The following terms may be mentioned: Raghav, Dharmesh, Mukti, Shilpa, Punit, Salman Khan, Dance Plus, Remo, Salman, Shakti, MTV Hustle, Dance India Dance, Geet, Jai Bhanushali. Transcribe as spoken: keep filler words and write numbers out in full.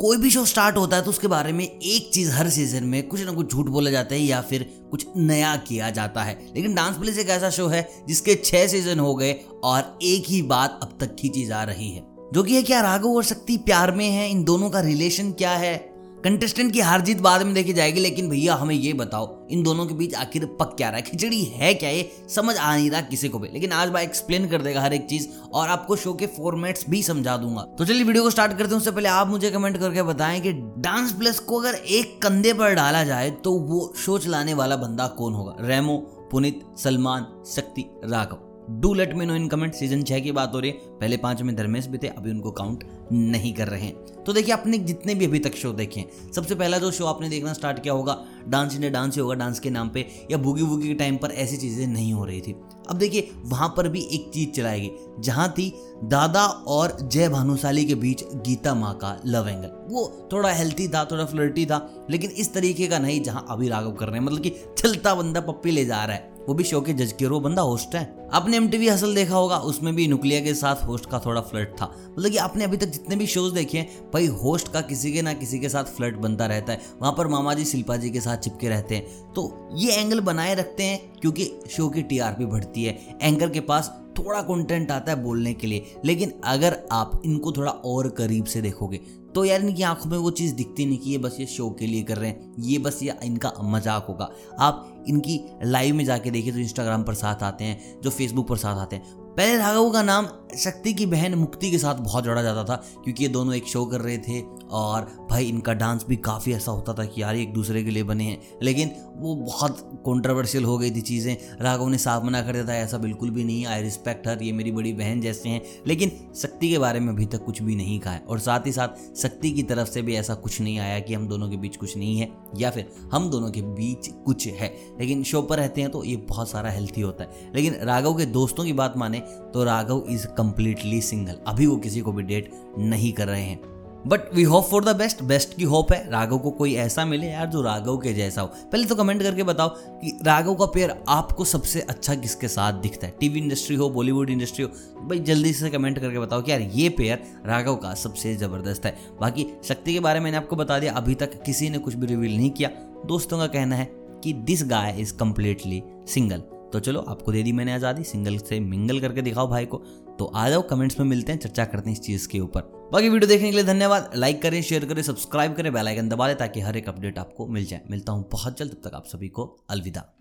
कोई भी show start होता है तो उसके बारे में एक चीज़ हर सीजन में कुछ ना कुछ झूठ बोला जाता है या फिर कुछ नया किया जाता है। लेकिन डांस प्लस एक ऐसा शो है जिसके छः सीजन हो गए और एक ही बात अब तक की चीज़ आ रही है, जो कि है क्या राघव और शक्ति प्यार में है, इन दोनों का रिलेशन क्या है। कंटेस्टेंट की हार जीत बाद में देखी जाएगी, लेकिन भैया हमें ये बताओ इन दोनों के बीच आखिर पक क्या रहा है, खिचड़ी है क्या, ये समझ आ नहीं रहा किसी को भी। लेकिन आज भाई एक्सप्लेन कर देगा हर एक चीज और आपको शो के फॉर्मेट्स भी समझा दूंगा। तो चलिए वीडियो को स्टार्ट करते हैं। उससे पहले आप मुझे कमेंट करके बताएं कि डांस प्लस को अगर एक कंधे पर डाला जाए तो वो शो चलाने वाला बंदा कौन होगा। रेमो, Punit, Salman, Shakti, Raghav. Do let me know in comment. Season छह की बात हो रही है, पहले पांच में धर्मेश भी थे, अभी उनको काउंट नहीं कर रहे हैं। तो देखिए आपने जितने भी अभी तक शो देखे हैं, सबसे पहला जो शो आपने देखना स्टार्ट किया होगा डांस इंडिया डांस ही होगा। डांस के नाम पे या बूगी वूगी के टाइम पर ऐसी चीज़ें नहीं हो रही थी। अब देखिए वहाँ पर भी एक चीज़ चलाई गई, जहाँ थी दादा और जय भानुशाली के बीच गीता माँ का लव एंगल। वो थोड़ा हेल्थी था, थोड़ा फ्लर्टी था, लेकिन इस तरीके का नहीं जहाँ अभी राघव कर रहे हैं। मतलब कि चलता बंदा पप्पी ले जा रहा है, वो भी शो के जज के रो बंदा होस्ट है। आपने एमटीवी हसल देखा होगा, उसमें भी नुक्लिया के साथ होस्ट का थोड़ा फ्लर्ट था। मतलब कि आपने अभी तक जितने भी शोज देखे हैं भाई होस्ट का किसी के ना किसी के साथ फ्लर्ट बनता रहता है। वहाँ पर मामा जी शिल्पा जी के साथ चिपके रहते हैं, तो ये एंगल बनाए रखते हैं क्योंकि शो की टीआरपी बढ़ती है, एंकर के पास थोड़ा कंटेंट आता है बोलने के लिए। लेकिन अगर आप इनको थोड़ा और करीब से देखोगे तो यार इनकी आंखों में वो चीज़ दिखती नहीं कि ये बस ये शो के लिए कर रहे हैं, ये बस ये इनका मजाक होगा। आप इनकी लाइव में जाके देखिए जो इंस्टाग्राम पर साथ आते हैं, जो फेसबुक पर साथ आते हैं। पहले राघव का नाम शक्ति की बहन मुक्ति के साथ बहुत जोड़ा जाता था क्योंकि ये दोनों एक शो कर रहे थे और भाई इनका डांस भी काफ़ी ऐसा होता था कि यार एक दूसरे के लिए बने हैं। लेकिन वो बहुत कंट्रोवर्शियल हो गई थी चीज़ें, राघव ने साफ मना कर दिया था ऐसा बिल्कुल भी नहीं, आई रिस्पेक्ट हर, ये मेरी बड़ी बहन जैसे हैं। लेकिन शक्ति के बारे में अभी तक कुछ भी नहीं कहा है और साथ ही साथ शक्ति की तरफ से भी ऐसा कुछ नहीं आया कि हम दोनों के बीच कुछ नहीं है या फिर हम दोनों के बीच कुछ है। लेकिन शो पर रहते हैं तो ये बहुत सारा हेल्थी होता है। लेकिन राघव के दोस्तों की बात माने तो राघव इज कंप्लीटली सिंगल, अभी वो किसी को भी डेट नहीं कर रहे हैं। But we hope for the best, best की होप है राघव को कोई ऐसा मिले यार जो राघव के जैसा हो। पहले तो कमेंट करके बताओ कि राघव का पेयर आपको सबसे अच्छा किसके साथ दिखता है, टीवी इंडस्ट्री हो, बॉलीवुड इंडस्ट्री हो, भाई जल्दी से कमेंट करके बताओ कि यार ये पेयर राघव का सबसे ज़बरदस्त है। बाकी शक्ति के बारे में मैंने आपको बता दिया, अभी तक किसी ने कुछ भी रिवील नहीं किया। दोस्तों का कहना है कि this guy is completely single. तो चलो आपको दे दी मैंने आज़ादी, सिंगल से मिंगल करके दिखाओ भाई को। तो आ जाओ कमेंट्स में मिलते हैं, चर्चा करते हैं इस चीज़ के ऊपर। बाकी वीडियो देखने के लिए धन्यवाद। लाइक करें, शेयर करें, सब्सक्राइब करें, बेल आइकन दबा दें ताकि हर एक अपडेट आपको मिल जाए। मिलता हूँ बहुत जल्द, तब तक आप सभी को अलविदा।